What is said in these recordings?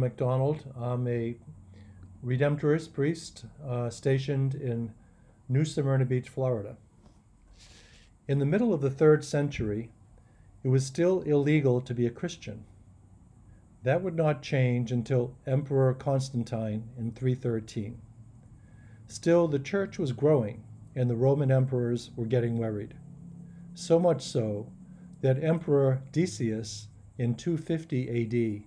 McDonald. I'm a Redemptorist priest stationed in New Smyrna Beach, Florida. In the middle of the 3rd century, it was still illegal to be a Christian. That would not change until Emperor Constantine in 313. Still, the church was growing, and the Roman emperors were getting worried. So much so that Emperor Decius in 250 AD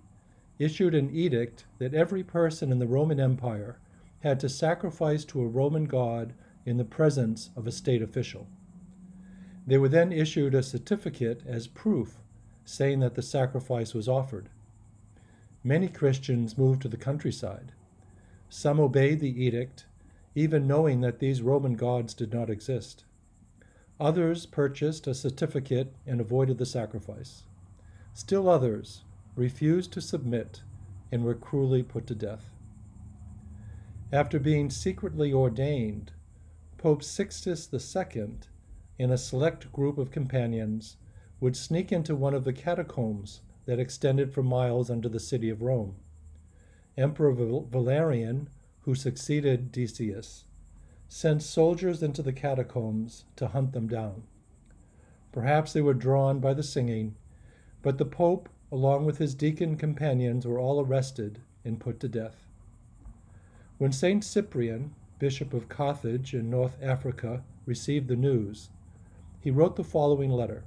issued an edict that every person in the Roman Empire had to sacrifice to a Roman god in the presence of a state official. They were then issued a certificate as proof saying that the sacrifice was offered. Many Christians moved to the countryside. Some obeyed the edict, even knowing that these Roman gods did not exist. Others purchased a certificate and avoided the sacrifice. Still others refused to submit and were cruelly put to death. After being secretly ordained, Pope Sixtus II and a select group of companions would sneak into one of the catacombs that extended for miles under the city of Rome. Emperor Valerian, who succeeded Decius, sent soldiers into the catacombs to hunt them down. Perhaps they were drawn by the singing, but the Pope, along with his deacon companions, were all arrested and put to death. When St. Cyprian, Bishop of Carthage in North Africa, received the news, he wrote the following letter.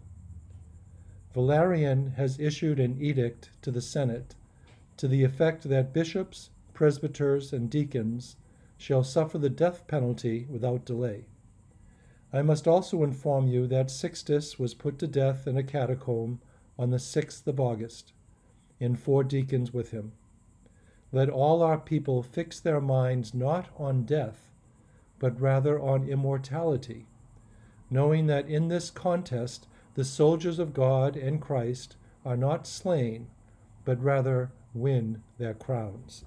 Valerian has issued an edict to the Senate to the effect that bishops, presbyters, and deacons shall suffer the death penalty without delay. I must also inform you that Sixtus was put to death in a catacomb on the 6th of August, and 4 deacons with him. Let all our people fix their minds not on death, but rather on immortality, knowing that in this contest the soldiers of God and Christ are not slain, but rather win their crowns.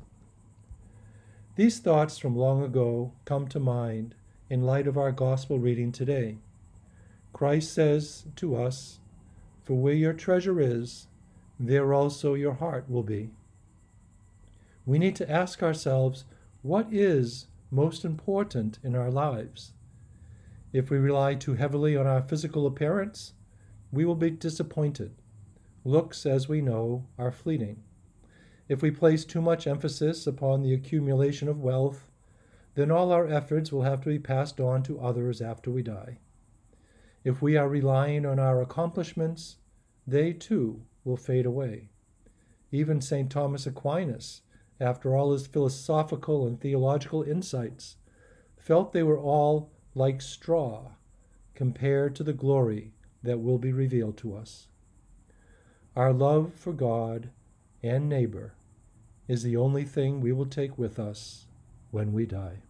These thoughts from long ago come to mind in light of our Gospel reading today. Christ says to us, "For where your treasure is, there also your heart will be." We need to ask ourselves, what is most important in our lives? If we rely too heavily on our physical appearance, we will be disappointed. Looks, as we know, are fleeting. If we place too much emphasis upon the accumulation of wealth, then all our efforts will have to be passed on to others after we die. If we are relying on our accomplishments, they too will fade away. Even St. Thomas Aquinas, after all his philosophical and theological insights, felt they were all like straw compared to the glory that will be revealed to us. Our love for God and neighbor is the only thing we will take with us when we die.